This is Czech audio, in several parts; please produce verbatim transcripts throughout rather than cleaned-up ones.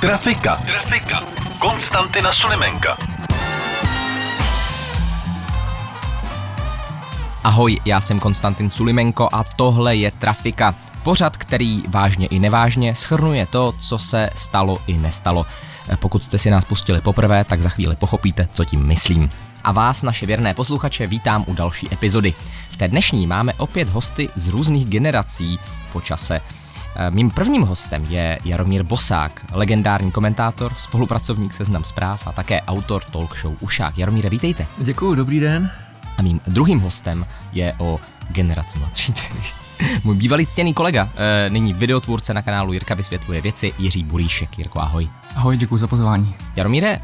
Trafika. Trafika. Konstantina Sulimenka. Ahoj, já jsem Konstantin Sulimenko a tohle je Trafika. Pořad, který vážně i nevážně shrnuje to, co se stalo i nestalo. Pokud jste si nás pustili poprvé, tak za chvíli pochopíte, co tím myslím. A vás, naše věrné posluchače, vítám u další epizody. V té dnešní máme opět hosty z různých generací po čase. Mým prvním hostem je Jaromír Bosák, legendární komentátor, spolupracovník Seznam zpráv a také autor talkshow Ušák. Jaromíre, vítejte. Děkuju, dobrý den. A mým druhým hostem je o generaci mladší. Můj bývalý ctěný kolega, nyní videotvůrce na kanálu Jirka vysvětluje věci, Jiří Bulíšek. Jirko, ahoj. Ahoj, děkuji za pozvání. Jaromíre,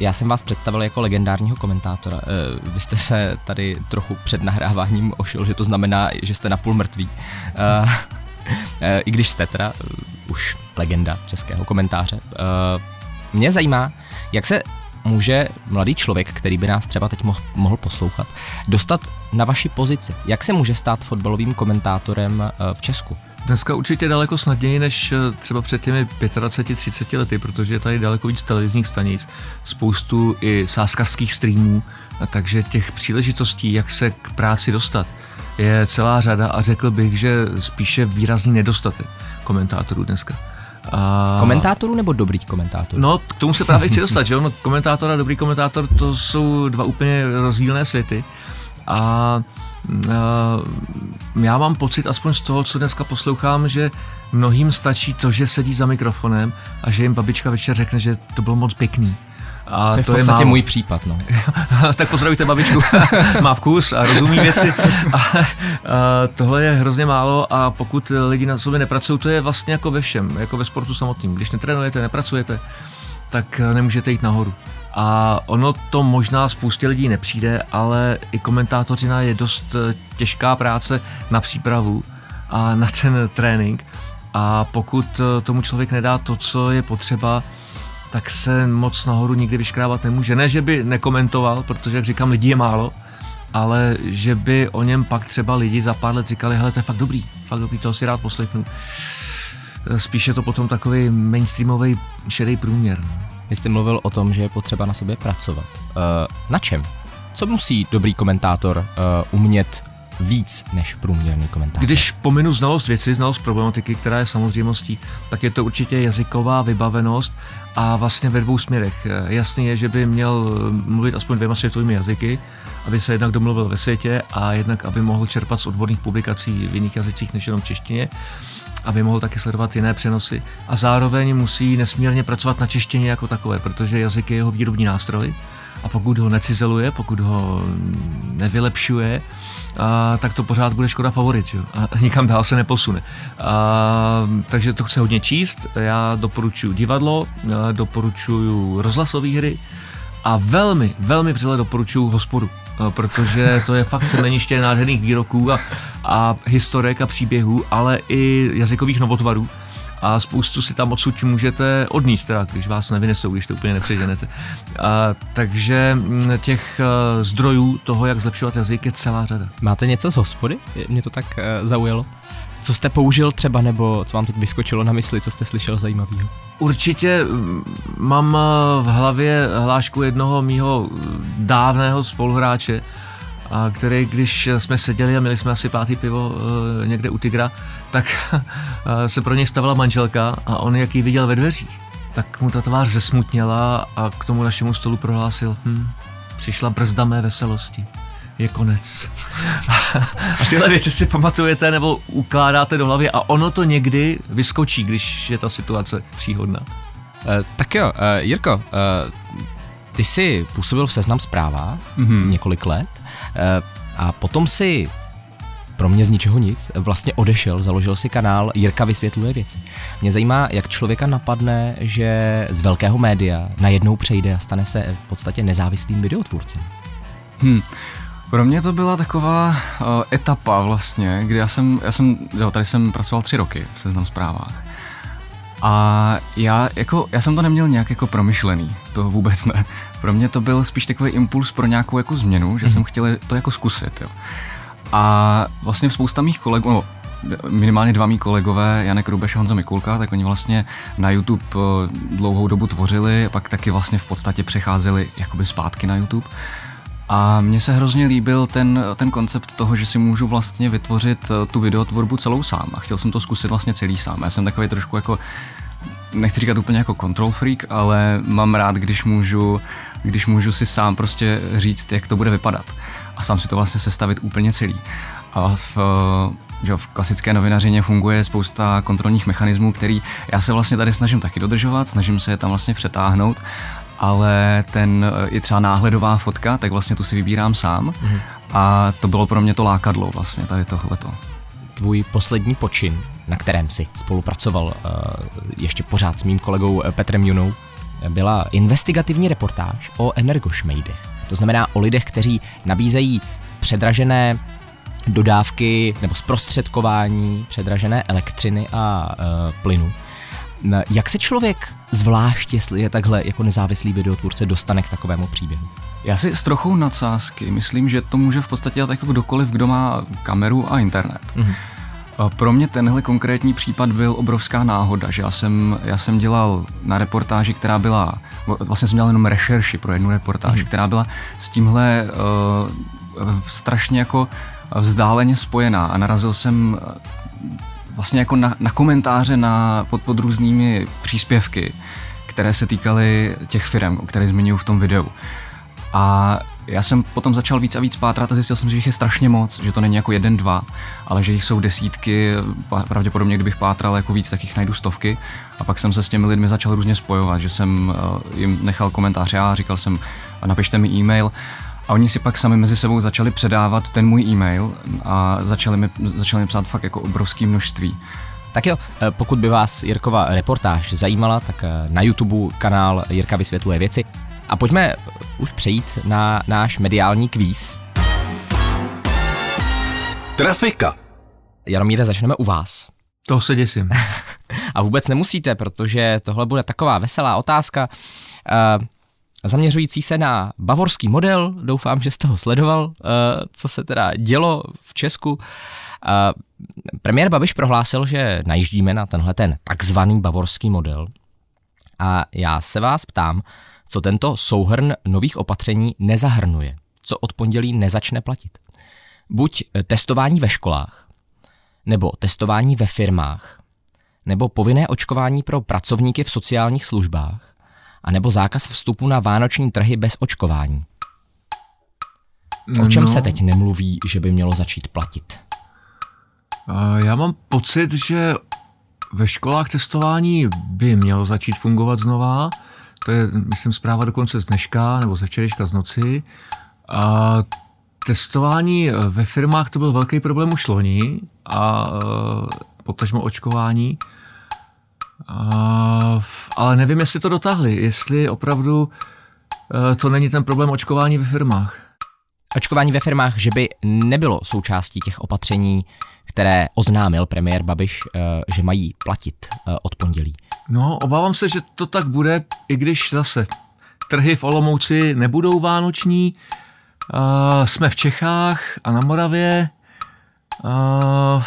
já jsem vás představil jako legendárního komentátora. Vy jste se tady trochu před nahráváním ošil, že to znamená, že jste napůl mrtví. I když jste teda už legenda českého komentáře. Mě zajímá, jak se může mladý člověk, který by nás třeba teď mohl poslouchat, dostat na vaši pozici. Jak se může stát fotbalovým komentátorem v Česku? Dneska určitě daleko snadněji než třeba před těmi dvacet pět třicet lety, protože je tady daleko víc televizních stanic, spoustu i sázkařských streamů, takže těch příležitostí, jak se k práci dostat, je celá řada a řekl bych, že spíše výrazný nedostatek komentátorů dneska. A... Komentátorů nebo dobrých komentátorů? No, k tomu se právě chci dostat, že ono komentátor a dobrý komentátor, to jsou dva úplně rozdílné světy a, a já mám pocit, aspoň z toho, co dneska poslouchám, že mnohým stačí to, že sedí za mikrofonem a že jim babička večer řekne, že to bylo moc pěkný. A to je to v podstatě je můj případ, no. Tak pozdravujte babičku, má vkus a rozumí věci. A, a tohle je hrozně málo a pokud lidi na sobě nepracují, to je vlastně jako ve všem, jako ve sportu samotným. Když netrénujete, nepracujete, tak nemůžete jít nahoru. A ono to možná spoustě lidí nepřijde, ale i komentátořina je dost těžká práce na přípravu a na ten trénink. A pokud tomu člověk nedá to, co je potřeba, tak se moc nahoru nikdy vyškrávat nemůže. Ne, že by nekomentoval, protože, jak říkám, lidí je málo, ale že by o něm pak třeba lidi za pár let říkali, hele, to je fakt dobrý, fakt dobrý, toho si rád poslechnu. Spíše to potom takový mainstreamový šedý průměr. Vy jste mluvil o tom, že je potřeba na sobě pracovat. Na čem? Co musí dobrý komentátor umět víc než průměrný komentátor? Když pominu znalost věci, znalost problematiky, která je samozřejmostí, tak je to určitě jazyková vybavenost a vlastně ve dvou směrech. Jasný je, že by měl mluvit aspoň dvěma světovými jazyky, aby se jednak domluvil ve světě a jednak, aby mohl čerpat z odborných publikací v jiných jazycích než jenom v češtině, aby mohl taky sledovat jiné přenosy a zároveň musí nesmírně pracovat na češtině jako takové, protože jazyk je jeho výrobní nástroj a pokud ho necizeluje, pokud ho nevylepšuje, a tak to pořád bude škoda favorit, že? A nikam dál se neposune. A, takže to chce hodně číst, já doporučuji divadlo, doporučuji rozhlasové hry a velmi, velmi vřele doporučuji hospodu, protože to je fakt semeniště nádherných výroků a, a historek a příběhů, ale i jazykových novotvarů. A spoustu si tam odsud můžete odníst, teda, když vás nevynesou, když to úplně nepřeženete. A, takže těch uh, zdrojů toho, jak zlepšovat jazyk, je celá řada. Máte něco z hospody? Mě to tak uh, zaujalo. Co jste použil třeba, nebo co vám teď vyskočilo na mysli, co jste slyšel zajímavého? Určitě mám v hlavě hlášku jednoho mýho dávného spoluhráče, a který, když jsme seděli a měli jsme asi pátý pivo e, někde u Tigra, tak e, se pro něj stavila manželka a on, jak ji viděl ve dveřích, tak mu ta tvář zesmutněla a k tomu našemu stolu prohlásil, hm, přišla brzda mé veselosti, je konec. A tyhle věci si pamatujete nebo ukládáte do hlavy a ono to někdy vyskočí, když je ta situace příhodná. E, tak jo, e, Jirko, e, ty jsi působil v Seznam zprávách mm-hmm. několik let a potom si pro mě z ničeho nic, vlastně odešel, založil si kanál Jirka vysvětluje věci. Mě zajímá, jak člověka napadne, že z velkého média najednou přejde a stane se v podstatě nezávislým videotvůrcem. Hmm. Pro mě to byla taková uh, etapa vlastně, kdy já jsem, já jsem jo, tady jsem pracoval tři roky v Seznam zprávách. A já, jako, já jsem to neměl nějak jako promyšlený, to vůbec ne. Pro mě to byl spíš takový impuls pro nějakou jako změnu, že mm. jsem chtěl to jako zkusit. Jo. A vlastně spousta mých kolegů, no, minimálně dva mý kolegové, Janek Rubeš a Honza Mikulka, tak oni vlastně na YouTube dlouhou dobu tvořili, pak taky vlastně v podstatě přecházeli jakoby zpátky na YouTube. A mně se hrozně líbil ten, ten koncept toho, že si můžu vlastně vytvořit tu videotvorbu celou sám a chtěl jsem to zkusit vlastně celý sám. Já jsem takový trošku jako, nechci říkat úplně jako control freak, ale mám rád, když můžu, když můžu si sám prostě říct, jak to bude vypadat a sám si to vlastně sestavit úplně celý. A v, že v klasické novinařině funguje spousta kontrolních mechanismů, který já se vlastně tady snažím taky dodržovat, snažím se je tam vlastně přetáhnout. Ale ten i třeba náhledová fotka, tak vlastně tu si vybírám sám mm. a to bylo pro mě to lákadlo vlastně tady tohleto. Tvůj poslední počin, na kterém si spolupracoval ještě pořád s mým kolegou Petrem Junou, byla investigativní reportáž o energošmejdech. To znamená o lidech, kteří nabízejí předražené dodávky nebo zprostředkování předražené elektřiny a plynu. Jak se člověk, zvlášť jestli je takhle jako nezávislý videotvůrce, dostane k takovému příběhu? Já si s trochou nadsázky myslím, že to může v podstatě tak jako kdokoliv, kdo má kameru a internet. Mm-hmm. Pro mě tenhle konkrétní případ byl obrovská náhoda, že já jsem, já jsem dělal na reportáži, která byla, vlastně jsem dělal jenom rešerši pro jednu reportáž, mm-hmm. která byla s tímhle uh, strašně jako vzdáleně spojená a narazil jsem vlastně jako na, na komentáře na, pod, pod různými příspěvky, které se týkaly těch firem, které zmiňuji v tom videu. A já jsem potom začal víc a víc pátrat a zjistil jsem, že jich je strašně moc, že to není jako jeden, dva, ale že jich jsou desítky, pravděpodobně kdybych pátral jako víc, tak jich najdu stovky. A pak jsem se s těmi lidmi začal různě spojovat, že jsem jim nechal komentář já, říkal jsem, napište mi e-mail. A oni si pak sami mezi sebou začali předávat ten můj e-mail a začali mi, začali mi psát fakt jako obrovské množství. Tak jo, pokud by vás Jirkova reportáž zajímala, tak na YouTube kanál Jirka vysvětluje věci. A pojďme už přejít na náš mediální kvíz. Trafika. Jaromíre, začneme u vás. Toho se děsím. A vůbec nemusíte, protože tohle bude taková veselá otázka. Uh, Zaměřující se na bavorský model, doufám, že jste ho sledoval, co se teda dělo v Česku. Premiér Babiš prohlásil, že najíždíme na tenhle ten takzvaný bavorský model. A já se vás ptám, co tento souhrn nových opatření nezahrnuje, co od pondělí nezačne platit. Buď testování ve školách, nebo testování ve firmách, nebo povinné očkování pro pracovníky v sociálních službách, a nebo zákaz vstupu na vánoční trhy bez očkování. O čem no. se teď nemluví, že by mělo začít platit? Já mám pocit, že ve školách testování by mělo začít fungovat znova. To je, myslím, zpráva dokonce z dneška, nebo ze včerejška z noci. A testování ve firmách to byl velký problém už loni a potažmo očkování. Uh, ale nevím, jestli to dotáhli, jestli opravdu uh, to není ten problém očkování ve firmách. Očkování ve firmách, že by nebylo součástí těch opatření, které oznámil premiér Babiš, uh, že mají platit uh, od pondělí. No, obávám se, že to tak bude, i když zase trhy v Olomouci nebudou vánoční, uh, jsme v Čechách a na Moravě. Uh,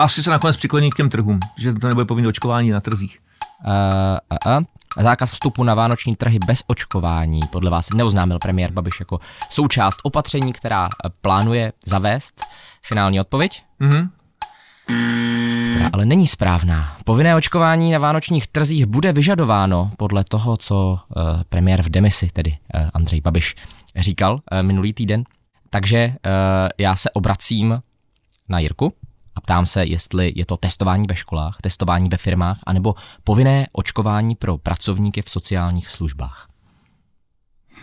Asi se nakonec přikloní k těm trhům, že to nebude povinné očkování na trzích. Uh, uh, uh. Zákaz vstupu na vánoční trhy bez očkování podle vás neoznámil premiér Babiš jako součást opatření, která plánuje zavést. Finální odpověď? Uh-huh. Která ale není správná. Povinné očkování na vánočních trzích bude vyžadováno podle toho, co uh, premiér v demisi, tedy uh, Andrej Babiš, říkal uh, minulý týden. Takže uh, já se obracím na Jirku. A ptám se, jestli je to testování ve školách, testování ve firmách, anebo povinné očkování pro pracovníky v sociálních službách.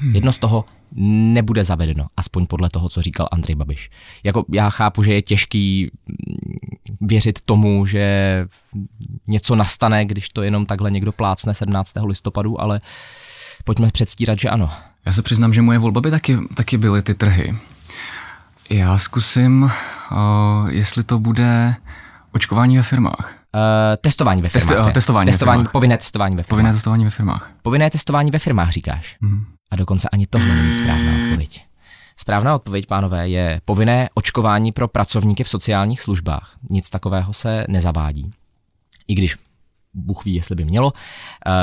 Hmm. Jedno z toho nebude zavedeno, aspoň podle toho, co říkal Andrej Babiš. Jako já chápu, že je těžký věřit tomu, že něco nastane, když to jenom takhle někdo plácne sedmnáctého listopadu, ale pojďme předstírat, že ano. Já se přiznám, že moje volba by taky, taky byly ty trhy. Já zkusím, uh, jestli to bude očkování ve firmách. Uh, testování ve firmách. Test, uh, testování testování ve firmách. Povinné testování ve firmách. Povinné testování ve firmách. Povinné testování ve firmách, říkáš. Mm. A dokonce ani tohle není správná odpověď. Správná odpověď, pánové, je povinné očkování pro pracovníky v sociálních službách. Nic takového se nezavádí. I když Bůh ví, jestli by mělo.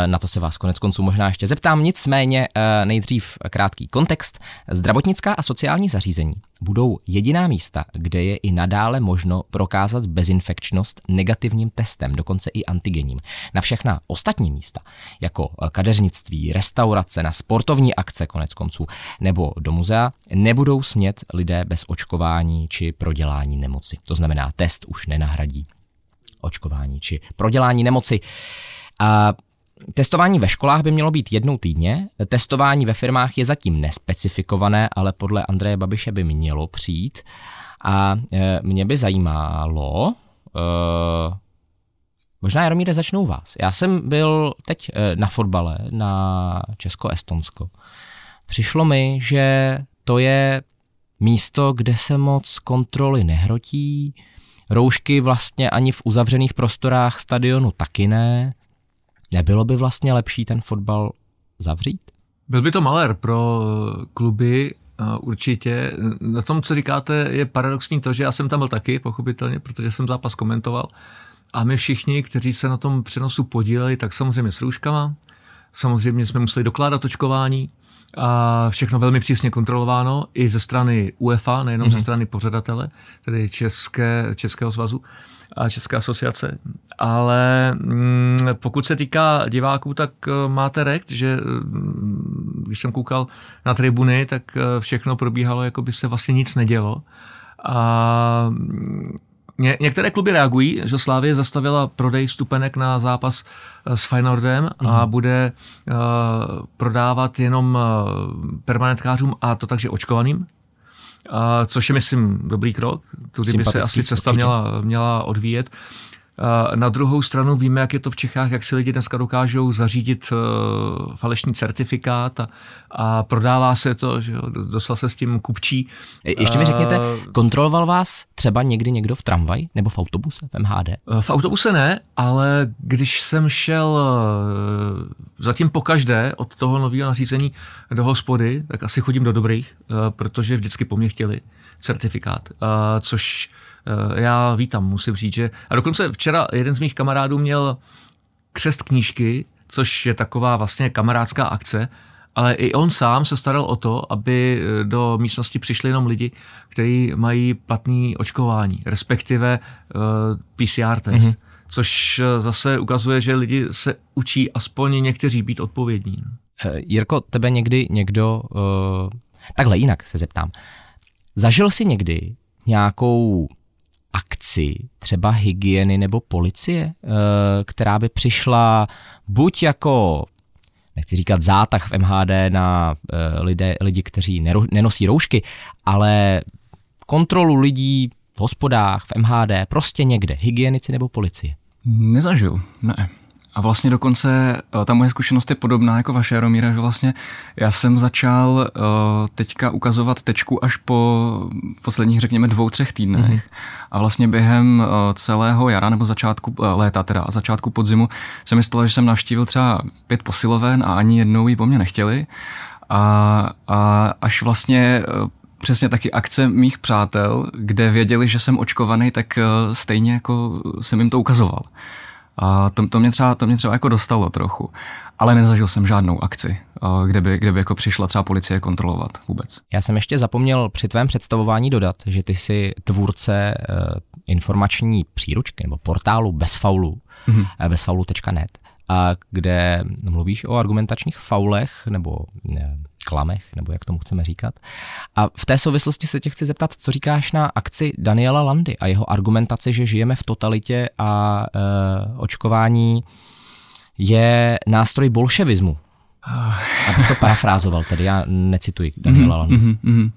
Na to se vás konec konců možná ještě zeptám. Nicméně nejdřív krátký kontext. Zdravotnická a sociální zařízení budou jediná místa, kde je i nadále možno prokázat bezinfekčnost negativním testem, dokonce i antigenním. Na všechna ostatní místa, jako kadeřnictví, restaurace, na sportovní akce konec konců nebo do muzea, nebudou smět lidé bez očkování či prodělání nemoci. To znamená, test už nenahradí očkování či prodělání nemoci. A testování ve školách by mělo být jednou týdně. Testování ve firmách je zatím nespecifikované, ale podle Andreje Babiše by mělo přijít. A e, mě by zajímalo, e, možná, Jaromíre, začnou vás. Já jsem byl teď na fotbale na Česko-Estonsko. Přišlo mi, že to je místo, kde se moc kontroly nehrotí. Roušky vlastně ani v uzavřených prostorách stadionu taky ne. Nebylo by vlastně lepší ten fotbal zavřít? Byl by to malér pro kluby určitě. Na tom, co říkáte, je paradoxní to, že já jsem tam byl taky, pochopitelně, protože jsem zápas komentoval. A my všichni, kteří se na tom přenosu podíleli, tak samozřejmě s rouškama. Samozřejmě jsme museli dokládat očkování. A všechno velmi přísně kontrolováno i ze strany UEFA, nejenom mm-hmm. ze strany pořadatele, tedy České, Českého svazu a České asociace. Ale mm, pokud se týká diváků, tak uh, máte rekt, že mm, když jsem koukal na tribuny, tak uh, všechno probíhalo, jako by se vlastně nic nedělo. A mm, Ně, některé kluby reagují, že Slavie zastavila prodej vstupenek na zápas s Feyenoordem mm. a bude uh, prodávat jenom uh, permanentkářům, a to takže očkovaným, uh, což je, myslím, dobrý krok. Tudy by se asi cesta měla, měla odvíjet. Uh, na druhou stranu víme, jak je to v Čechách, jak si lidi dneska dokážou zařídit uh, falešný certifikát a, a prodává se to, že dostal se s tím kupčí. Ještě mi řekněte, uh, kontroloval vás třeba někdy někdo v tramvaji nebo v autobuse, v M H D? Uh, v autobuse ne, ale když jsem šel uh, zatím pokaždé od toho nového nařízení do hospody, tak asi chodím do dobrých, uh, protože vždycky po mně chtěli certifikát, uh, což já vítám, musím říct, že... A dokonce včera jeden z mých kamarádů měl křest knížky, což je taková vlastně kamarádská akce, ale i on sám se staral o to, aby do místnosti přišli jenom lidi, kteří mají platný očkování, respektive P C R test, mm-hmm. což zase ukazuje, že lidi se učí aspoň někteří být odpovědní. Jirko, tebe někdy někdo... Uh... Takhle, jinak se zeptám. Zažil jsi někdy nějakou akci, třeba hygieny nebo policie, která by přišla buď jako, nechci říkat zátah v M H D na lidé, lidi, kteří nenosí roušky, ale kontrolu lidí v hospodách, v M H D, prostě někde, hygienici nebo policie? Nezažil, ne. A vlastně dokonce ta moje zkušenost je podobná jako vaše, Jaromíra, že vlastně já jsem začal uh, teďka ukazovat tečku až po posledních, řekněme, dvou, třech týdnech. Mm-hmm. A vlastně během uh, celého jara nebo začátku uh, léta teda a začátku podzimu se mi stalo, že jsem navštívil třeba pět posiloven a ani jednou ji po mně nechtěli. A, a až vlastně... Uh, Přesně taky akce mých přátel, kde věděli, že jsem očkovaný, tak uh, stejně jako jsem jim to ukazoval. A to, to, mě třeba, to mě třeba jako dostalo trochu, ale nezažil jsem žádnou akci, kde by, kde by jako přišla třeba policie kontrolovat vůbec. Já jsem ještě zapomněl při tvém představování dodat, že ty jsi tvůrce eh, informační příručky nebo portálu bez faulu, mm-hmm. eh, bezfaulu tečka net, a kde mluvíš o argumentačních faulech nebo ne, klamech, nebo jak tomu chceme říkat. A v té souvislosti se tě chci zeptat, co říkáš na akci Daniela Landy a jeho argumentaci, že žijeme v totalitě a e, očkování je nástroj bolševismu. Abych to parafrázoval, tedy já necituji Daniela. Mm-hmm, mm-hmm.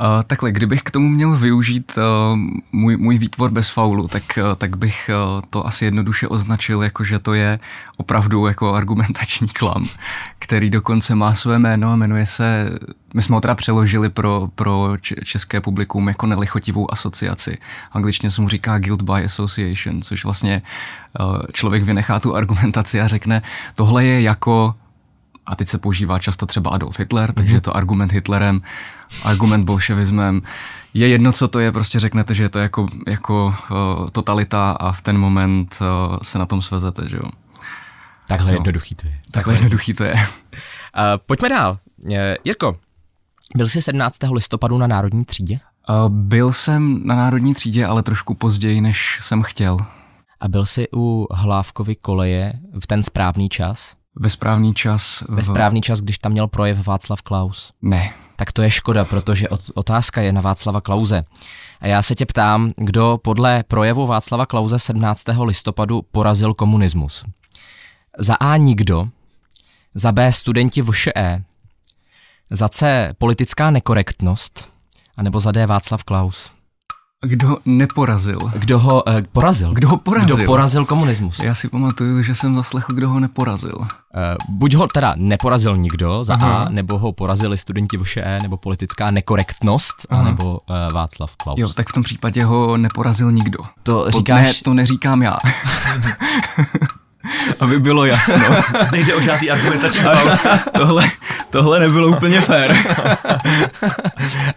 Uh, takhle, kdybych k tomu měl využít uh, můj, můj výtvor bez faulu, tak, uh, tak bych uh, to asi jednoduše označil, jako že to je opravdu jako argumentační klam, který dokonce má své jméno a jmenuje se, my jsme ho teda přeložili pro, pro české publikum jako nelichotivou asociaci. Angličtině se mu říká guilt by association, což vlastně uh, člověk vynechá tu argumentaci a řekne, tohle je jako. A teď se používá často třeba Adolf Hitler, takže je to argument Hitlerem, argument bolševismem. Je jedno, co to je, prostě řeknete, že je to jako, jako uh, totalita a v ten moment uh, se na tom svezete, že jo. Takhle no. jednoduchý to je. Takhle, Takhle jednoduchý to je. Uh, pojďme dál. Uh, Jirko, byl jsi sedmnáctého listopadu na Národní třídě? Uh, byl jsem na Národní třídě, ale trošku později, než jsem chtěl. A byl jsi u Hlávkovy koleje v ten správný čas? Ve správný čas... V... Ve správný čas, když tam měl projev Václav Klaus. Ne. Tak to je škoda, protože otázka je na Václava Klause. A já se tě ptám, kdo podle projevu Václava Klause sedmnáctého listopadu porazil komunismus. Za A nikdo, za B studenti V Š E, za C politická nekorektnost, anebo za D Václav Klaus. Kdo ho neporazil? Kdo ho eh, porazil? Kdo ho porazil? Kdo porazil komunismus? Já si pamatuju, že jsem zaslechl, kdo ho neporazil. Eh, buď ho teda neporazil nikdo za Aha. A, nebo ho porazili studenti V Š E, nebo politická nekorektnost, Aha. anebo eh, Václav Klaus. Jo, tak v tom případě ho neporazil nikdo. To říkáš... Ne, to neříkám já. Aby bylo jasno. Nejde o žádný argumentační faul. Tohle, tohle nebylo úplně fér.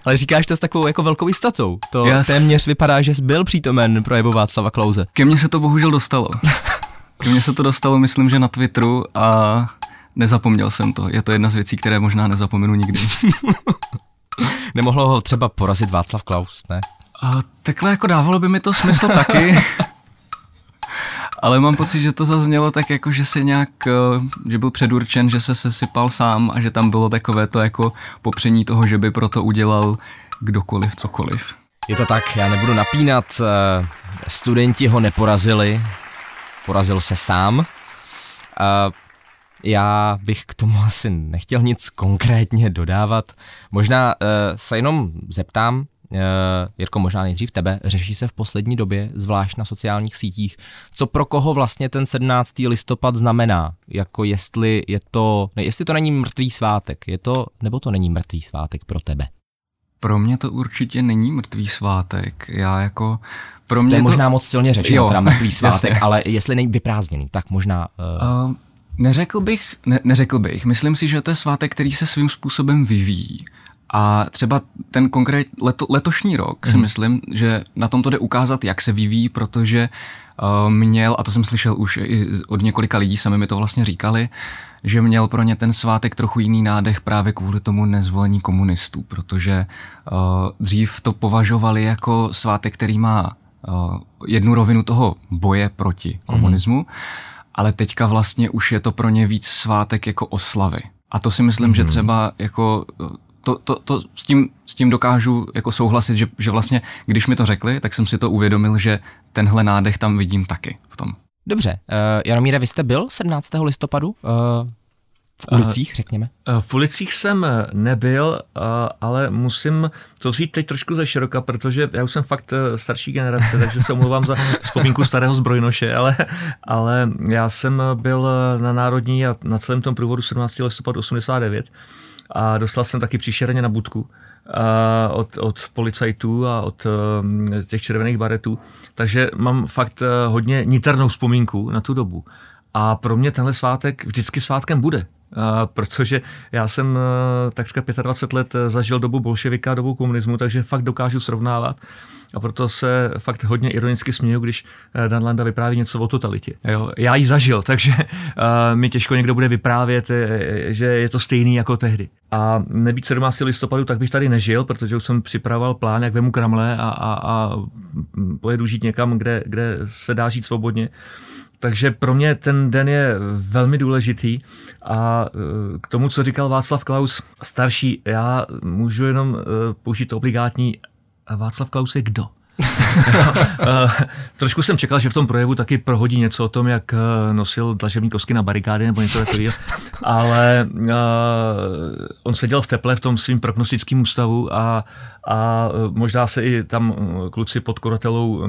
Ale říkáš to s takovou jako velkou jistotou. To Jas. téměř vypadá, že byl přítomen projevu Václava Klause. Ke mně se to bohužel dostalo. Ke mně se to dostalo, myslím, že na Twitteru a nezapomněl jsem to. Je to jedna z věcí, které možná nezapomenu nikdy. Nemohlo ho třeba porazit Václav Klaus, ne? A takhle jako dávalo by mi to smysl taky. Ale mám pocit, že to zaznělo tak jako, že se nějak, že byl předurčen, že se sesypal sám a že tam bylo takové to jako popření toho, že by proto udělal kdokoliv, cokoliv. Je to tak, já nebudu napínat, studenti ho neporazili, porazil se sám. Já bych k tomu asi nechtěl nic konkrétně dodávat, možná se jenom zeptám, Uh, Jirko, možná nejdřív tebe, řeší se v poslední době, zvlášť na sociálních sítích, co pro koho vlastně ten sedmnáctý listopad znamená, jako jestli je to, ne, jestli to není mrtvý svátek, je to, nebo to není mrtvý svátek pro tebe? Pro mě to určitě není mrtvý svátek, já jako, pro mě to... je to... možná moc silně řečeno, teda mrtvý svátek, ale jestli není vyprázdněný, tak možná... Uh... Uh, neřekl bych, ne, neřekl bych, myslím si, že to je svátek, který se svým způsobem vyvíjí. A třeba ten konkrét leto, letošní rok, mm. si myslím, že na tom to jde ukázat, jak se vyvíjí, protože uh, měl, a to jsem slyšel už i od několika lidí, sami mi to vlastně říkali, že měl pro ně ten svátek trochu jiný nádech právě kvůli tomu nezvolení komunistů, protože uh, dřív to považovali jako svátek, který má uh, jednu rovinu toho boje proti komunismu, mm. ale teďka vlastně už je to pro ně víc svátek jako oslavy. A to si myslím, mm. že třeba jako... To, to, to s, tím, s tím dokážu jako souhlasit, že, že vlastně, když mi to řekli, tak jsem si to uvědomil, že tenhle nádech tam vidím taky v tom. Dobře. Uh, Jaromíre, vy jste byl sedmnáctého listopadu uh, v ulicích, uh, řekněme? Uh, v ulicích jsem nebyl, uh, ale musím to vzít teď trošku ze široka, protože já už jsem fakt uh, starší generace, takže se omlouvám za vzpomínku starého zbrojnoše, ale, ale já jsem byl na Národní a na celém tom průvodu sedmnáctého listopadu osmdesát devět. A dostal jsem taky příšerně na budku od, od policajtů a od těch červených baretů. Takže mám fakt hodně niternou vzpomínku na tu dobu. A pro mě tenhle svátek vždycky svátkem bude. Protože já jsem takřka dvacet pět let zažil dobu bolševika a dobu komunismu, takže fakt dokážu srovnávat. A proto se fakt hodně ironicky směju, když Dan Landa vypráví něco o totalitě. Jo, já ji zažil, takže uh, mi těžko někdo bude vyprávět, že je to stejný jako tehdy. A nebýt sedmnáctého listopadu, tak bych tady nežil, protože už jsem připravoval plán, jak vemu kramle a, a, a pojedu žít někam, kde, kde se dá žít svobodně. Takže pro mě ten den je velmi důležitý a k tomu, co říkal Václav Klaus starší, já můžu jenom použít to obligátní, Václav Klaus je kdo? Trošku jsem čekal, že v tom projevu taky prohodí něco o tom, jak nosil dlažební kostky na barikády nebo něco takového, ale uh, on seděl v teple v tom svým prognostickém ústavu a, a možná se i tam kluci pod koratelou uh,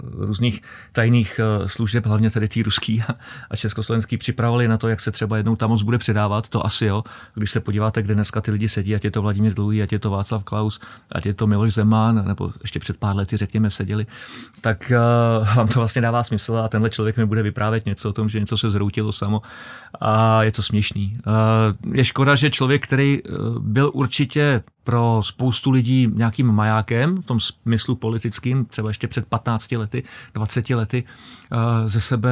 různých tajných služeb, hlavně tedy tý ruský a československý, připravili na to, jak se třeba jednou ta moc bude předávat, to asi jo. Když se podíváte, kde dneska ty lidi sedí, ať je to Vladimír Lúží, ať je to Václav Klaus, ať je to Miloš Zeman, nebo ještě před pár lety, řekněme, seděli, tak uh, vám to vlastně dává smysl a tenhle člověk mi bude vyprávět něco o tom, že něco se zhroutilo samo a je to směšný. Uh, je škoda, že člověk, který byl určitě pro spoustu lidí nějakým majákem, v tom smyslu politickým, třeba ještě před patnácti lety, dvaceti lety, ze sebe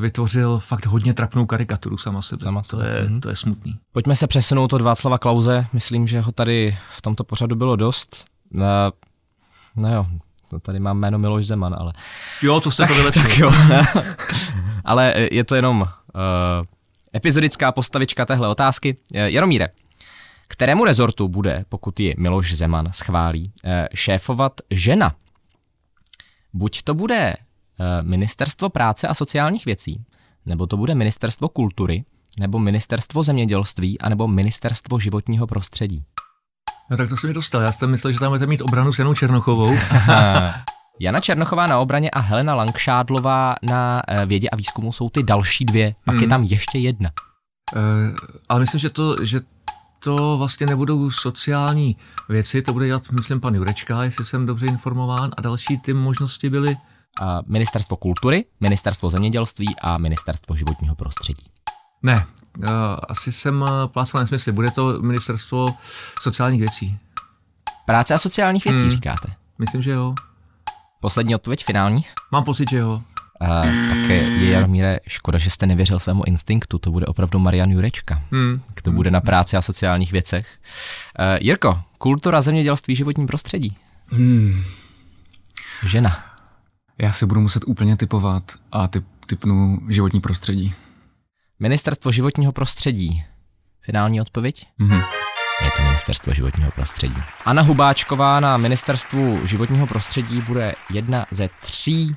vytvořil fakt hodně trapnou karikaturu sama sebe. Sama sebe. To, je, mm-hmm. to je smutný. Pojďme se přesunout od Václava Klause. Myslím, že ho tady v tomto pořadu bylo dost. No, no jo, tady mám jméno Miloš Zeman, ale... Jo, to jste tak, to vylepšil. Ale je to jenom uh, epizodická postavička téhle otázky. Jaromíre, kterému rezortu bude, pokud ji Miloš Zeman schválí, šéfovat žena? Buď to bude Ministerstvo práce a sociálních věcí, nebo to bude Ministerstvo kultury, nebo Ministerstvo zemědělství, anebo Ministerstvo životního prostředí. No tak to jsi mi dostal, já jsem myslel, že tam budete mít obranu s Janou Černochovou. Jana Černochová na obraně a Helena Langšádlová na vědě a výzkumu jsou ty další dvě, pak hmm. je tam ještě jedna. Uh, ale myslím, že to... Že... To vlastně nebudou sociální věci, to bude dělat, myslím, pan Jurečka, jestli jsem dobře informován, a další ty možnosti byly... A ministerstvo kultury, ministerstvo zemědělství a ministerstvo životního prostředí. Ne, asi jsem pláskal nesmysl, bude to ministerstvo sociálních věcí. Práce a sociálních věcí, hmm. říkáte? Myslím, že jo. Poslední odpověď, finální? Mám pocit, že jo. A tak je, Jaromíre, škoda, že jste nevěřil svému instinktu, to bude opravdu Marian Jurečka, hmm. kdo bude na práci a sociálních věcech. Uh, Jirko, kultura, zemědělství, životní prostředí. Hmm. Žena. Já si budu muset úplně typovat a typ, typnu životní prostředí. Ministerstvo životního prostředí. Finální odpověď? Mhm. Je to ministerstvo životního prostředí. Anna Hubáčková na ministerstvu životního prostředí bude jedna ze tří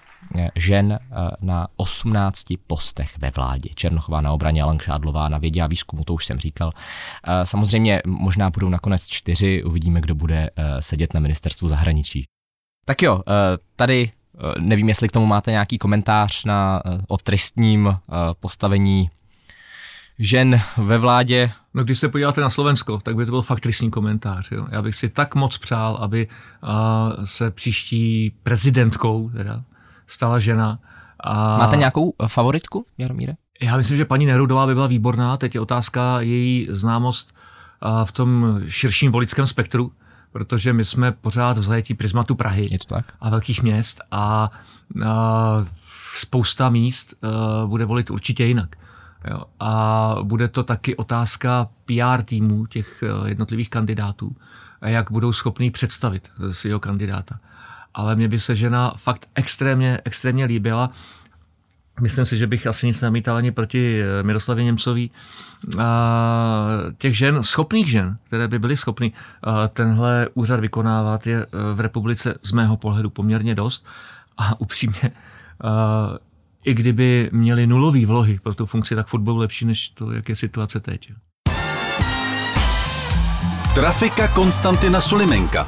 žen na osmnácti postech ve vládě. Černochová na obraně, Langšádlová na vědě a výzkumu, to už jsem říkal. Samozřejmě možná budou nakonec čtyři, uvidíme, kdo bude sedět na ministerstvu zahraničí. Tak jo, tady nevím, jestli k tomu máte nějaký komentář na, o tristním postavení žen ve vládě. No, když se podíváte na Slovensko, tak by to byl fakt tristní komentář. Jo? Já bych si tak moc přál, aby uh, se příští prezidentkou teda stala žena. A... Máte nějakou favoritku, Jaromíre? Já myslím, že paní Nerudová by byla výborná. Teď je otázka její známost uh, v tom širším voličském spektru, protože my jsme pořád v zajetí prismatu Prahy a velkých měst a uh, spousta míst uh, bude volit určitě jinak. Jo. A bude to taky otázka P R týmu těch jednotlivých kandidátů, jak budou schopni představit svého kandidáta. Ale mně by se žena fakt extrémně, extrémně líbila. Myslím si, že bych asi nic namítal ani proti Miroslavě Němcový. Těch žen, schopných žen, které by byly schopny tenhle úřad vykonávat, je v republice z mého pohledu poměrně dost. A upřímně, i kdyby měli nulový vlohy pro tu funkci, tak fotbal lepší, než to, jak je situace teď. Trafika Konstantina Sulimenka.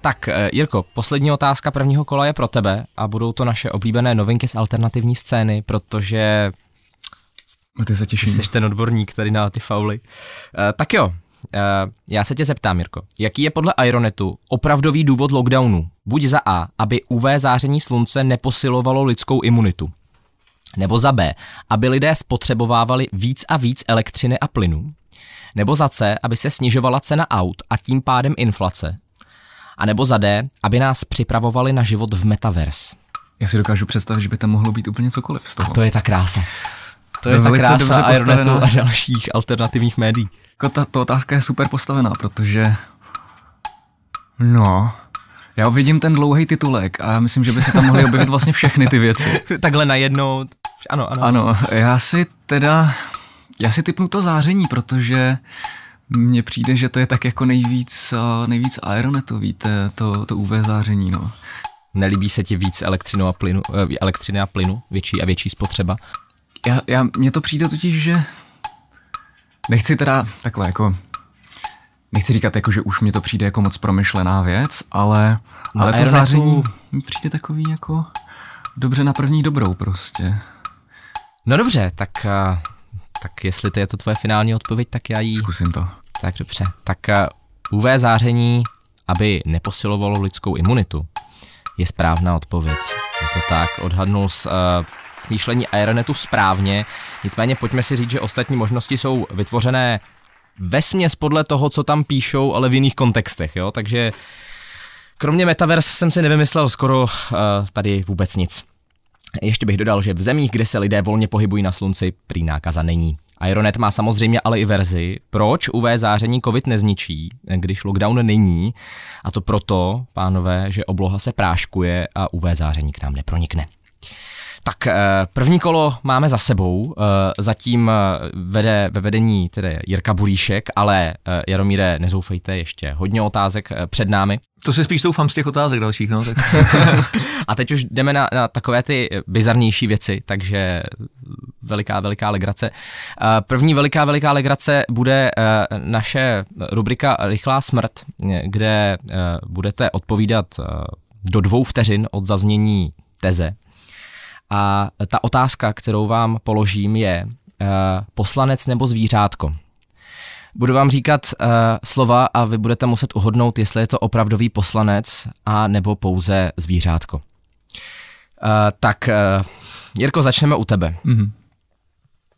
Tak, Jirko, poslední otázka prvního kola je pro tebe a budou to naše oblíbené novinky z alternativní scény, protože ty se těším. Jsi ten odborník tady na ty fauly. Tak jo, já se tě zeptám, Jirko, jaký je podle Aeronetu opravdový důvod lockdownu? Buď za A, aby U V záření slunce neposilovalo lidskou imunitu. Nebo za B, aby lidé spotřebovávali víc a víc elektřiny a plynu. Nebo za C, aby se snižovala cena aut a tím pádem inflace. A nebo za D, aby nás připravovali na život v metaverse. Já si dokážu představit, že by tam mohlo být úplně cokoliv z toho. A to je ta krása. To, to je ta krása Aeronetu a dalších alternativních médií. Ta, ta otázka je super postavená, protože... No... Já vidím ten dlouhý titulek a myslím, že by se tam mohly objevit vlastně všechny ty věci. Takhle najednou. Ano, ano. Ano, já si teda... Já si tipnu to záření, protože mně přijde, že to je tak jako nejvíc, nejvíc aeronetový, to, to U V záření, no. Nelíbí se ti víc elektřiny a plynu, elektřiny a plynu, větší a větší spotřeba? Já, já, mně to přijde totiž, že nechci teda takhle jako... Nechci říkat, jako, že už mi to přijde jako moc promyšlená věc, ale, ale to záření přijde takový jako dobře na první dobrou prostě. No dobře, tak, tak jestli to je to tvoje finální odpověď, tak já ji... Zkusím to. Tak dobře. Tak U V záření, aby neposilovalo lidskou imunitu, je správná odpověď. Je to tak, odhadnul s... smýšlení Aeronetu správně, nicméně pojďme si říct, že ostatní možnosti jsou vytvořené vesměs podle toho, co tam píšou, ale v jiných kontextech, jo, takže kromě metaverse jsem si nevymyslel skoro uh, tady vůbec nic. Ještě bych dodal, že v zemích, kde se lidé volně pohybují na slunci, prý nákaza není. Aeronet má samozřejmě ale i verzi, proč U V záření COVID nezničí, když lockdown není, a to proto, pánové, že obloha se práškuje a U V záření k nám nepronikne. Tak první kolo máme za sebou, zatím vede ve vedení tedy Jirka Bulíšek, ale Jaromíre, nezoufejte, ještě hodně otázek před námi. To si spíš doufám z těch otázek dalších, no. Tak. A teď už jdeme na, na takové ty bizarnější věci, takže veliká, veliká legrace. První veliká, veliká legrace bude naše rubrika Rychlá smrt, kde budete odpovídat do dvou vteřin od zaznění teze. A ta otázka, kterou vám položím, je uh, poslanec nebo zvířátko. Budu vám říkat uh, slova a vy budete muset uhodnout, jestli je to opravdový poslanec a nebo pouze zvířátko. Uh, tak, uh, Jirko, začneme u tebe. Mm-hmm.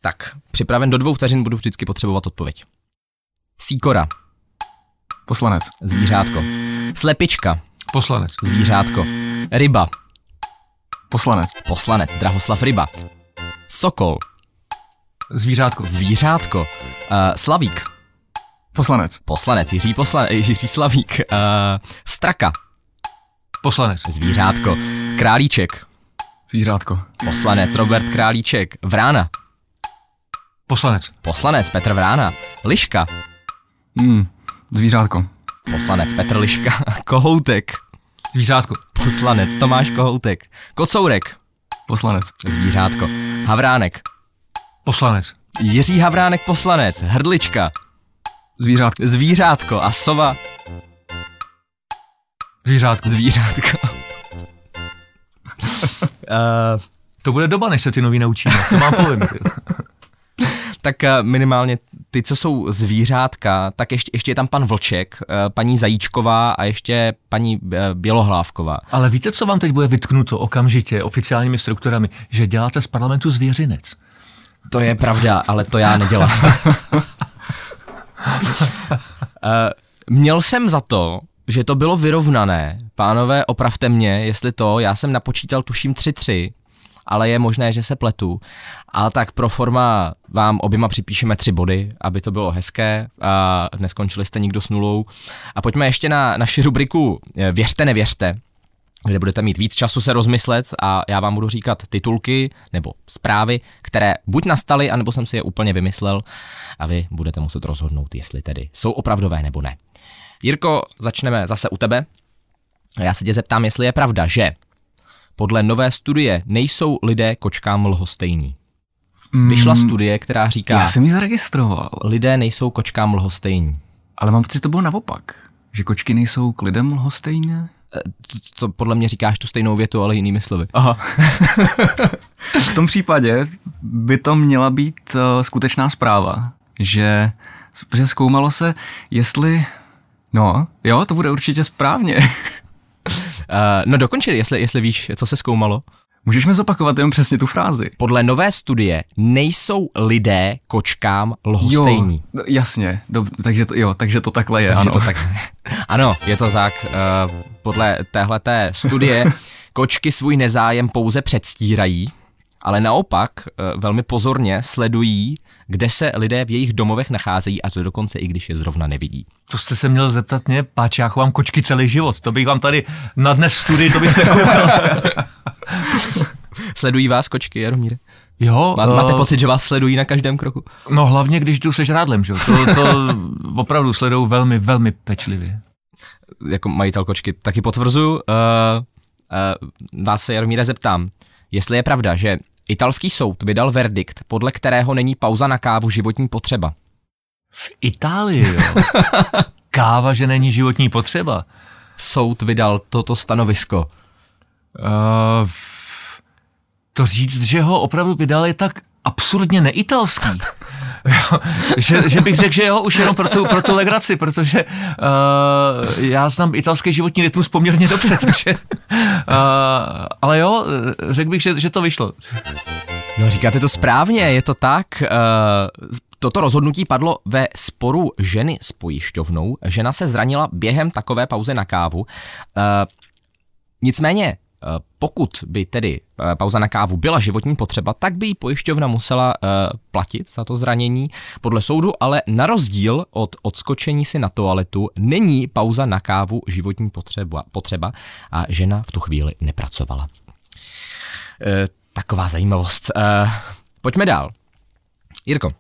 Tak, připraven do dvou vteřin, budu vždycky potřebovat odpověď. Sýkora. Poslanec. Zvířátko. Slepička. Poslanec. Zvířátko. Ryba. Poslanec. Poslanec. Drahoslav Ryba. Sokol. Zvířátko. Zvířátko. Uh, Slavík. Poslanec. Poslanec. Jiří, posla- Jiří Slavík. Uh, straka. Poslanec. Zvířátko. Králíček. Zvířátko. Poslanec. Robert Králíček. Vrána. Poslanec. Poslanec. Petr Vrána. Liška. Mm, zvířátko. Poslanec. Petr Liška. Kohoutek. Zvířátko. Poslanec. Tomáš Kohoutek. Kocourek. Poslanec. Zvířátko. Havránek. Poslanec. Jiří Havránek poslanec. Hrdlička. Zvířátko. Zvířátko. A sova. Zvířátko. Zvířátko. uh, to bude doba, než se ty nový naučíme. To mám povím. Tak minimálně ty, co jsou zvířátka, tak ještě, ještě je tam pan Vlček, paní Zajíčková a ještě paní Bělohlávková. Ale víte, co vám teď bude vytknuto okamžitě oficiálními strukturami? Že děláte z parlamentu zvěřinec. To je pravda, ale to já nedělám. Měl jsem za to, že to bylo vyrovnané. Pánové, opravte mě, jestli to, já jsem napočítal tuším tři tři. Ale je možné, že se pletu. Ale tak pro forma vám oběma připíšeme tři body, aby to bylo hezké a neskončili jste nikdo s nulou. A pojďme ještě na naši rubriku Věřte, nevěřte, kde budete mít víc času se rozmyslet a já vám budu říkat titulky nebo zprávy, které buď nastaly, anebo jsem si je úplně vymyslel a vy budete muset rozhodnout, jestli tedy jsou opravdové nebo ne. Jirko, začneme zase u tebe. Já se tě zeptám, jestli je pravda, že... Podle nové studie nejsou lidé kočkám lhostejní. Vyšla studie, která říká... Já jsem ji zaregistroval. Lidé nejsou kočkám lhostejní. Ale mám pocit, to bylo naopak. Že kočky nejsou k lidem lhostejné? To, to podle mě říkáš tu stejnou větu, ale jinými slovy. Aha. V tom případě by to měla být uh, skutečná zpráva. Že, že zkoumalo se, jestli... No, jo, to bude určitě správně. Uh, no dokončit, jestli, jestli víš, co se zkoumalo. Můžeš mi zopakovat jenom přesně tu frázi. Podle nové studie nejsou lidé kočkám lhostejní. Jo, jasně, dob, takže, to, jo, takže to takhle je. Takže ano. To takhle. Ano, je to tak. Uh, podle téhleté studie kočky svůj nezájem pouze předstírají, ale naopak uh, velmi pozorně sledují, kde se lidé v jejich domovech nacházejí, a to dokonce i když je zrovna nevidí. To jste se měl zeptat mě, páči, já chovám kočky celý život, to bych vám tady na dnes studii, to byste koupil. Sledují vás kočky, Jaromíre? Jo. Má, uh... Máte pocit, že vás sledují na každém kroku? No hlavně, když jdu se žrádlem, že? To, to opravdu sledují velmi, velmi pečlivě. Jako majitel kočky, taky potvrzuju. Uh, uh, vás se, Jaromíre, zeptám, jestli je pravda, že Italský soud vydal verdikt, podle kterého není pauza na kávu životní potřeba. V Itálii, jo? Káva, že není životní potřeba. Soud vydal toto stanovisko. Uh, to říct, že ho opravdu vydal, je tak absurdně neitalský. že, že bych řekl, že jo, už jenom pro tu, pro tu legraci, protože uh, já znám italský životní rytmus poměrně dobře, takže, uh, ale jo, řekl bych, že, že to vyšlo. No, říkáte to správně, je to tak. Uh, toto rozhodnutí padlo ve sporu ženy s pojišťovnou. Žena se zranila během takové pauzy na kávu. Uh, nicméně, pokud by tedy pauza na kávu byla životní potřeba, tak by ji pojišťovna musela platit za to zranění. Podle soudu ale na rozdíl od odskočení si na toaletu není pauza na kávu životní potřeba, potřeba a žena v tu chvíli nepracovala. Taková zajímavost. Pojďme dál. Jirko,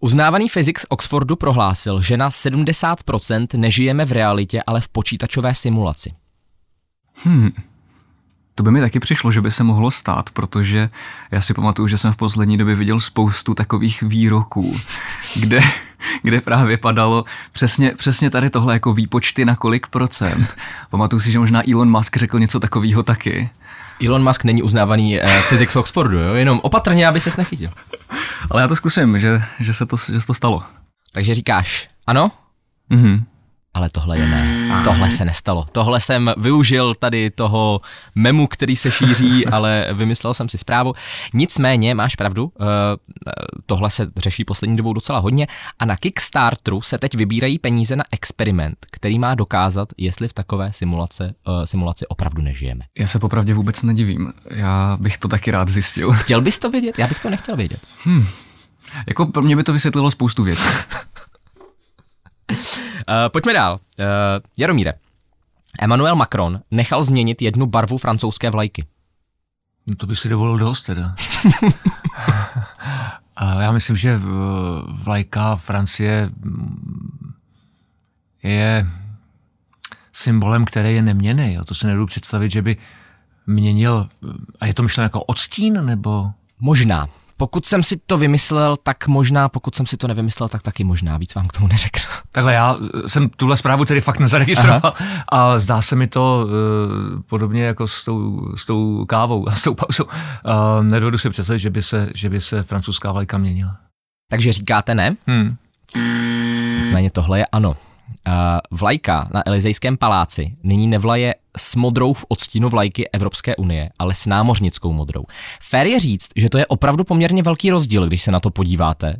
uznávaný fyzik z Oxfordu prohlásil, že na sedmdesát procent nežijeme v realitě, ale v počítačové simulaci. Hmm... To by mi taky přišlo, že by se mohlo stát, protože já si pamatuju, že jsem v poslední době viděl spoustu takových výroků, kde, kde právě padalo přesně, přesně tady tohle jako výpočty na kolik procent. Pamatuju si, že možná Elon Musk řekl něco takového taky. Elon Musk není uznávaný eh, fyzik z Oxfordu, jo? Jenom opatrně, aby ses nechytil. Ale já to zkusím, že, že, se to, že se to stalo. Takže říkáš ano? Mhm. Ale tohle je ne. Tohle se nestalo. Tohle jsem využil tady toho memu, který se šíří, ale vymyslel jsem si zprávu. Nicméně, máš pravdu, tohle se řeší poslední dobou docela hodně a na Kickstarteru se teď vybírají peníze na experiment, který má dokázat, jestli v takové simulace, simulaci opravdu nežijeme. Já se popravdě vůbec nedivím. Já bych to taky rád zjistil. Chtěl bys to vědět? Já bych to nechtěl vědět. Hmm. Jako pro mě by to vysvětlilo spoustu věcí. Uh, pojďme dál. Uh, Jaromíre, Emmanuel Macron nechal změnit jednu barvu francouzské vlajky. No to bych si dovolil dost teda. uh, já myslím, že vlajka Francie je symbolem, který je neměnný. Jo. To si nebudu představit, že by měnil... A je to myšleno jako odstín, nebo... Možná. Pokud jsem si to vymyslel, tak možná, pokud jsem si to nevymyslel, tak taky možná, víc vám k tomu neřeknu. Takhle, já jsem tuhle zprávu tedy fakt nezaregistroval. Aha. A zdá se mi to uh, podobně jako s tou, s tou kávou a s tou pauzou. Uh, nedovedu si představit, že by se, že by se francouzská vlajka měnila. Takže říkáte ne? Hmm. Nicméně tohle je ano. Uh, vlajka na Elizejském paláci nyní nevlaje s modrou v odstínu vlajky Evropské unie, ale s námořnickou modrou. Fér je říct, že to je opravdu poměrně velký rozdíl, když se na to podíváte.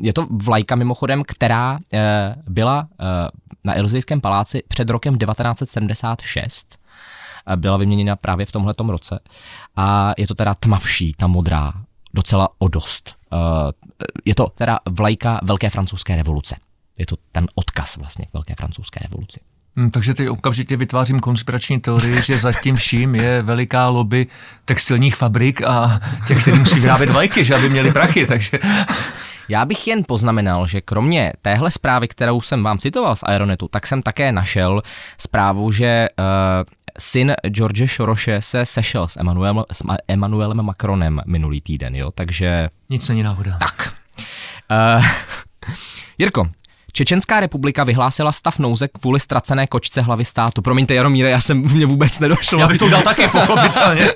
Je to vlajka mimochodem, která byla na Elizejském paláci před rokem devatenáct set sedmdesát šest. Byla vyměněna právě v tomhletom roce. A je to teda tmavší, ta modrá, docela o dost. Je to teda vlajka Velké francouzské revoluce. Je to ten odkaz vlastně k Velké francouzské revoluci. Hmm, takže teď okamžitě vytvářím konspirační teorii, že zatím vším je veliká lobby textilních fabrik a těch, kteří musí vyrábět vlajky, že aby měli prachy, takže... Já bych jen poznamenal, že kromě téhle zprávy, kterou jsem vám citoval z Aeronetu, tak jsem také našel zprávu, že uh, syn George Sorose se sešel s, Emmanuel, s Emmanuelem Macronem minulý týden, jo, takže... Nic není náhoda. Tak. Uh, Jirko, Čečenská republika vyhlásila stav nouze kvůli ztracené kočce hlavy státu. Promiňte, Jaromíre, já jsem mě vůbec nedošel. Já bych to dal taky pochopitelně.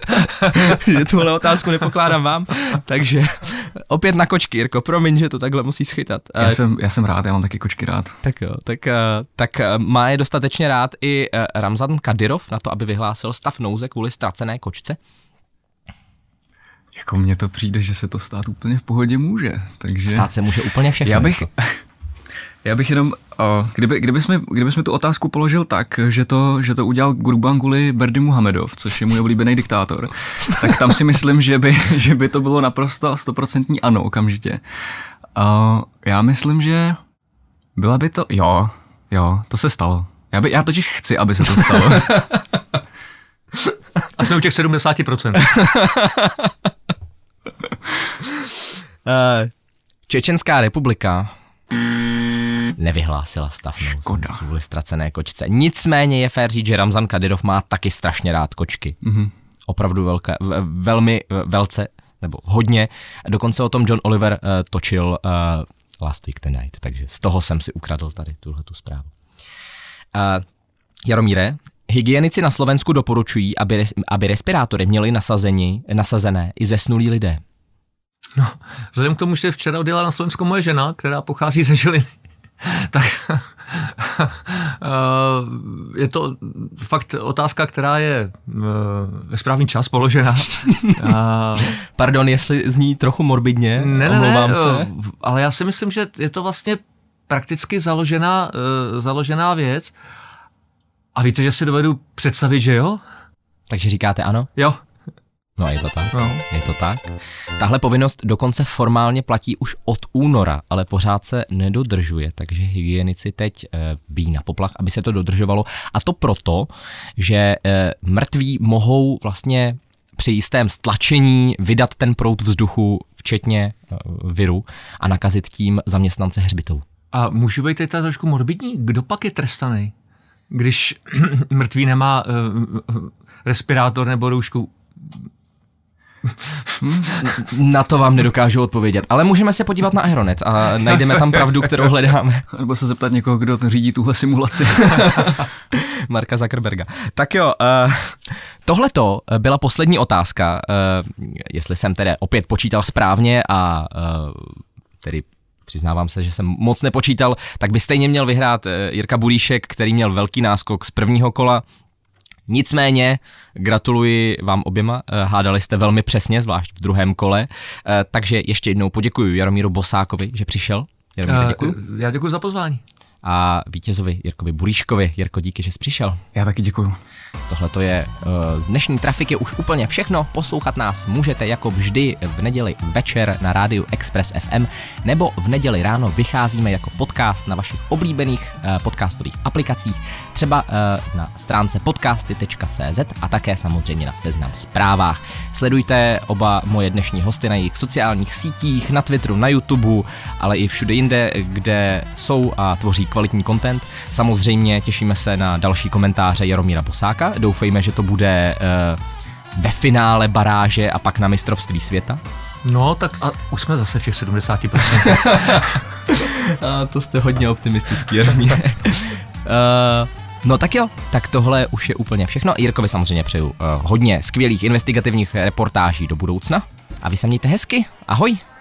Tuhle otázku nepokládám vám. Takže opět na kočky, Jirko, promiň, že to takhle musí schytat. Já jsem, já jsem rád, já mám taky kočky rád. Tak jo, tak, tak má je dostatečně rád i Ramzan Kadyrov na to, aby vyhlásil stav nouze kvůli ztracené kočce. Jako mně to přijde, že se to stát úplně v pohodě může. Takže... Stát se může úplně všechno. Já bych... Já bych jenom, kdyby, kdyby, jsme, kdyby jsme tu otázku položil tak, že to, že to udělal Gurbanguly Berdimuhamedov, což je můj oblíbený diktátor, tak tam si myslím, že by, že by to bylo naprosto stoprocentní ano okamžitě. Já myslím, že byla by to, jo, jo, to se stalo. Já, by, já totiž chci, aby se to stalo. A jsme u těch sedmdesát procent. Čečenská republika nevyhlásila stav nouze kvůli ztracené kočce. Nicméně je fér říct, že Ramzan Kadyrov má taky strašně rád kočky. Mm-hmm. Opravdu velké, velmi velce nebo hodně. Dokonce o tom John Oliver uh, točil uh, Last Week Tonight, takže z toho jsem si ukradl tady tuhletu zprávu. Uh, Jaromíre, hygienici na Slovensku doporučují, aby, res, aby respirátory měli nasazeni, nasazené i zesnulí lidé. No, vzhledem k tomu, že včera odjela na Slovensku moje žena, která pochází ze Žiliny, tak je to fakt otázka, která je ve správný čas položena. Pardon, jestli zní trochu morbidně, ne, omlouvám ne, se. Ale já si myslím, že je to vlastně prakticky založená, založená věc. A víte, že si dovedu představit, že jo? Takže říkáte ano? Jo. No a je to tak, no. je to tak. Tahle povinnost dokonce formálně platí už od února, ale pořád se nedodržuje, takže hygienici teď e, bíjí na poplach, aby se to dodržovalo. A to proto, že e, mrtví mohou vlastně při jistém stlačení vydat ten proud vzduchu, včetně e, viru, a nakazit tím zaměstnance hřbitov. A můžu být tady trošku morbidní? Kdo pak je trestaný, když mrtvý nemá e, respirátor nebo roušku? Na to vám nedokážu odpovědět, ale můžeme se podívat na Aeronet a najdeme tam pravdu, kterou hledáme. Nebo se zeptat někoho, kdo řídí tuhle simulaci. Marka Zuckerberga. Tak jo, uh, tohleto byla poslední otázka, uh, jestli jsem tedy opět počítal správně a uh, tedy přiznávám se, že jsem moc nepočítal, tak by stejně měl vyhrát Jirka Bulíšek, který měl velký náskok z prvního kola. Nicméně gratuluji vám oběma, hádali jste velmi přesně, zvlášť v druhém kole, takže ještě jednou poděkuji Jaromíru Bosákovi, že přišel. Jaromíre, děkuji. Já děkuji za pozvání. A vítězovi Jirkovi Bulíškovi. Jirko, díky, že jsi přišel. Já taky děkuji. Tohle to je z dnešní trafiky už úplně všechno. Poslouchat nás můžete jako vždy v neděli večer na rádiu Express F M, nebo v neděli ráno vycházíme jako podcast na vašich oblíbených podcastových aplikacích, třeba na stránce podcasty tečka cé zet a také samozřejmě na Seznam zprávách. Sledujte oba moje dnešní hosty na jejich sociálních sítích, na Twitteru, na YouTube, ale i všude jinde, kde jsou a tvoří kvalitní content. Samozřejmě těšíme se na další komentáře Jaromíra Bosáka. Doufejme, že to bude uh, ve finále baráže a pak na mistrovství světa. No, tak a už jsme zase v těch sedmdesáti procentech. A to jste hodně optimistický, Jaromíre. uh, No tak jo, tak tohle už je úplně všechno. Jirkovi samozřejmě přeju uh, hodně skvělých investigativních reportáží do budoucna. A vy se mějte hezky. Ahoj.